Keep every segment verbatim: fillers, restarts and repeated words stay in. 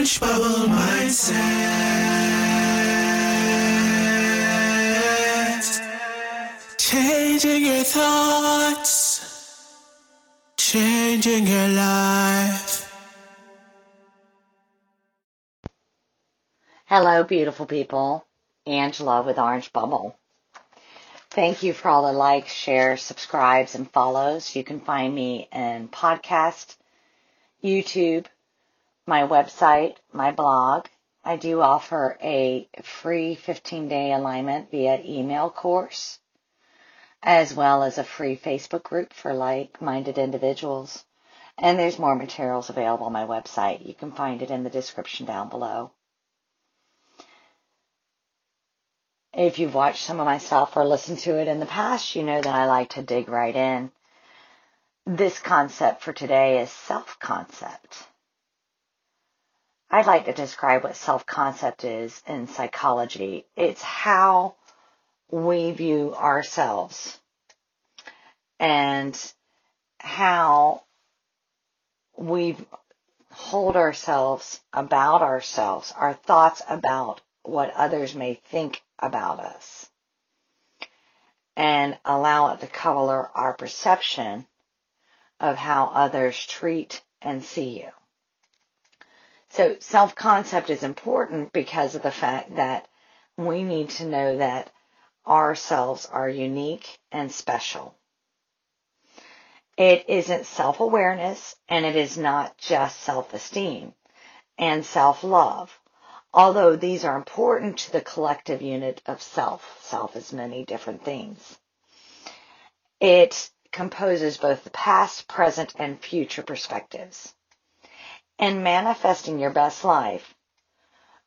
Orange Bubble mindset. Changing your thoughts, changing your life. Hello, beautiful people. Angela with Orange Bubble. Thank you for all the likes, shares, subscribes, and follows. You can find me in podcast, YouTube, my website, my blog. I do offer a free fifteen-day alignment via email course, as well as a free Facebook group for like-minded individuals. And there's more materials available on my website. You can find it in the description down below. If you've watched some of my stuff or listened to it in the past, you know that I like to dig right in. This concept for today is self-concept. I'd like to describe what self-concept is in psychology. It's how we view ourselves and how we hold ourselves about ourselves, our thoughts about what others may think about us, and allow it to color our perception of how others treat and see you. So self-concept is important because of the fact that we need to know that ourselves are unique and special. It isn't self-awareness, and it is not just self-esteem and self-love. Although these are important to the collective unit of self. Self is many different things. It composes both the past, present, and future perspectives. In manifesting your best life,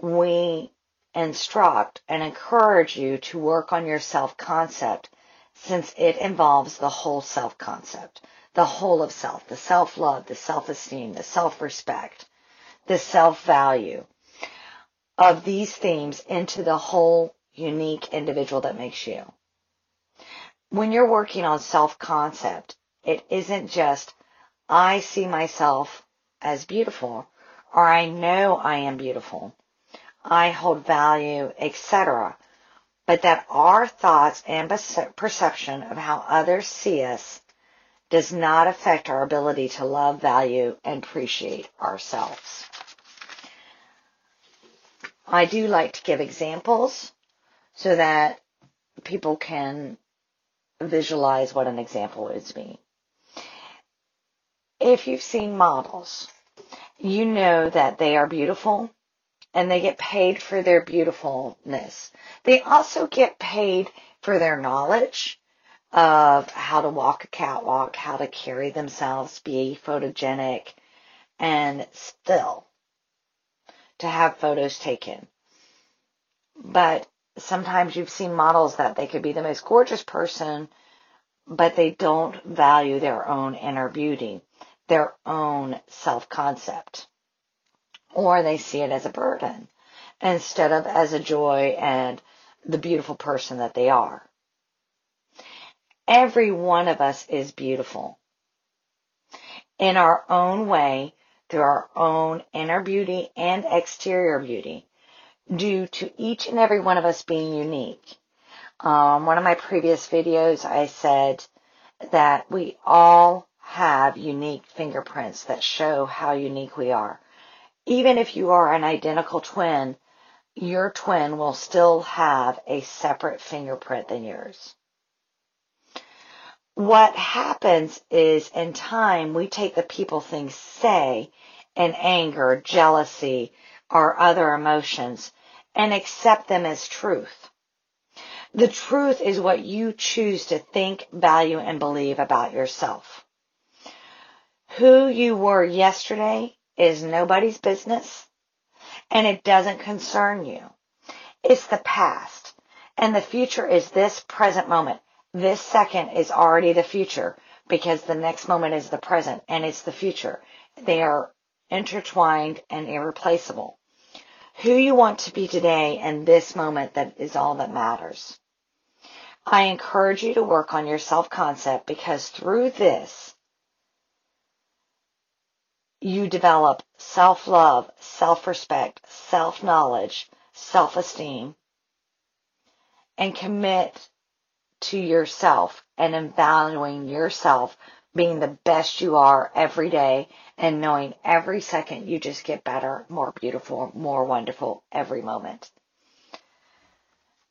we instruct and encourage you to work on your self-concept, since it involves the whole self-concept, the whole of self, the self-love, the self-esteem, the self-respect, the self-value of these themes into the whole unique individual that makes you. When you're working on self-concept, it isn't just, I see myself as beautiful, or I know I am beautiful, I hold value, et cetera. But that our thoughts and perception of how others see us does not affect our ability to love, value, and appreciate ourselves. I do like to give examples so that people can visualize what an example would be. If you've seen models, you know that they are beautiful and they get paid for their beautifulness. They also get paid for their knowledge of how to walk a catwalk, how to carry themselves, be photogenic, and still to have photos taken. But sometimes you've seen models that they could be the most gorgeous person, but they don't value their own inner beauty, their own self-concept. Or they see it as a burden instead of as a joy and the beautiful person that they are. Every one of us is beautiful in our own way, through our own inner beauty and exterior beauty, due to each and every one of us being unique. Um, one of my previous videos, I said that we all have unique fingerprints that show how unique we are. Even if you are an identical twin, your twin will still have a separate fingerprint than yours. What happens is, in time, we take the people things say in anger, jealousy, or other emotions and accept them as truth. The truth is what you choose to think, value, and believe about yourself. Who you were yesterday is nobody's business, and it doesn't concern you. It's the past, and the future is this present moment. This second is already the future, because the next moment is the present, and it's the future. They are intertwined and irreplaceable. Who you want to be today and this moment, that is all that matters. I encourage you to work on your self-concept, because through this, you develop self-love, self-respect, self-knowledge, self-esteem, and commit to yourself and in valuing yourself, being the best you are every day and knowing every second you just get better, more beautiful, more wonderful every moment.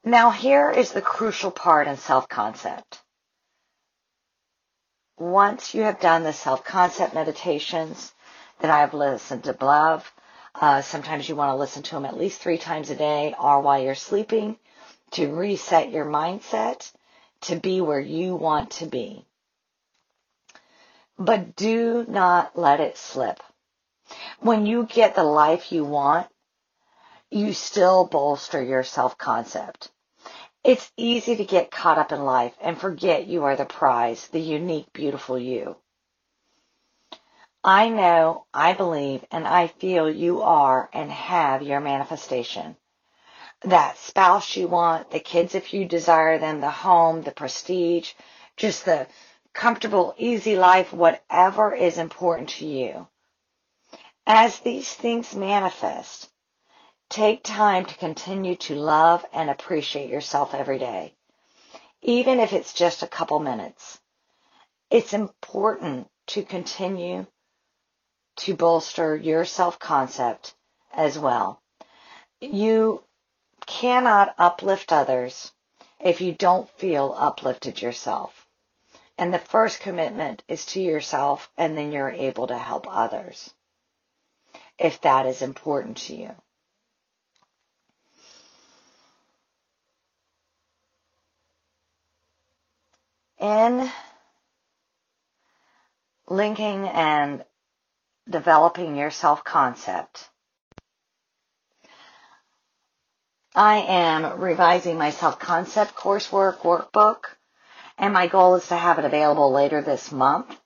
Now here is the crucial part in self-concept. Once you have done the self-concept meditations that I have listened to above, uh, sometimes you want to listen to them at least three times a day or while you're sleeping to reset your mindset to be where you want to be. But do not let it slip. When you get the life you want, you still bolster your self-concept. It's easy to get caught up in life and forget you are the prize, the unique, beautiful you. I know, I believe, and I feel you are and have your manifestation. That spouse you want, the kids if you desire them, the home, the prestige, just the comfortable, easy life, whatever is important to you. As these things manifest, take time to continue to love and appreciate yourself every day, even if it's just a couple minutes. It's important to continue to bolster your self-concept as well. You cannot uplift others if you don't feel uplifted yourself. And the first commitment is to yourself, and then you're able to help others, if that is important to you. In linking and developing your self-concept, I am revising my self-concept coursework workbook. And my goal is to have it available later this month.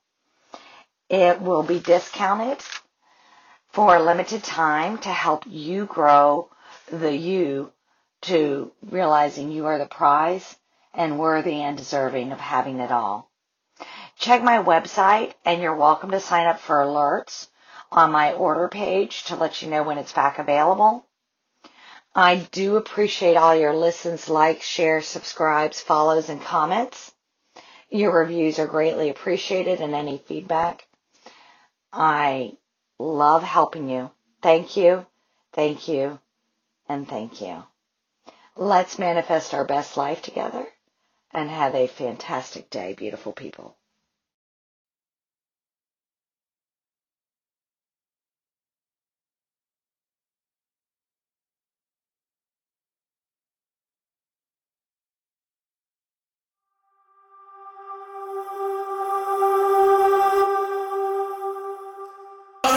It will be discounted for a limited time to help you grow the you to realizing you are the prize and worthy and deserving of having it all. Check my website and you're welcome to sign up for alerts on my order page to let you know when it's back available. I do appreciate all your listens, likes, shares, subscribes, follows, and comments. Your reviews are greatly appreciated and any feedback. I love helping you. Thank you, thank you, and thank you. Let's manifest our best life together and have a fantastic day, beautiful people.